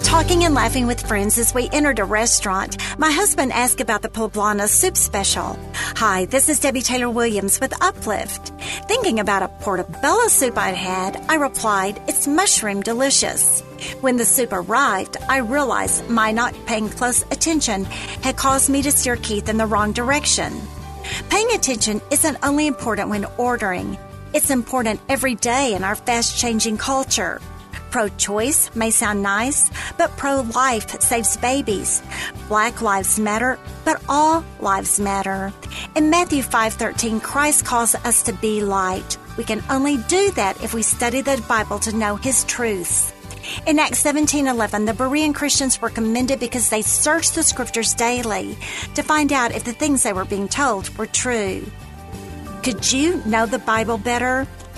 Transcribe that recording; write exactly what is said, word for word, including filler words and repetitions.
Talking and laughing with friends as we entered a restaurant, my husband asked about the poblano soup special. Hi, this is Debbie Taylor Williams with Uplift. Thinking about a portobello soup I'd had, I replied, it's mushroom delicious. When the soup arrived, I realized my not paying close attention had caused me to steer Keith in the wrong direction. Paying attention isn't only important when ordering. It's important every day in our fast-changing culture. Pro-choice may sound nice, but pro-life saves babies. Black lives matter, but all lives matter. In Matthew five thirteen, Christ calls us to be light. We can only do that if we study the Bible to know His truths. In Acts seventeen eleven, the Berean Christians were commended because they searched the Scriptures daily to find out if the things they were being told were true. Could you know the Bible better?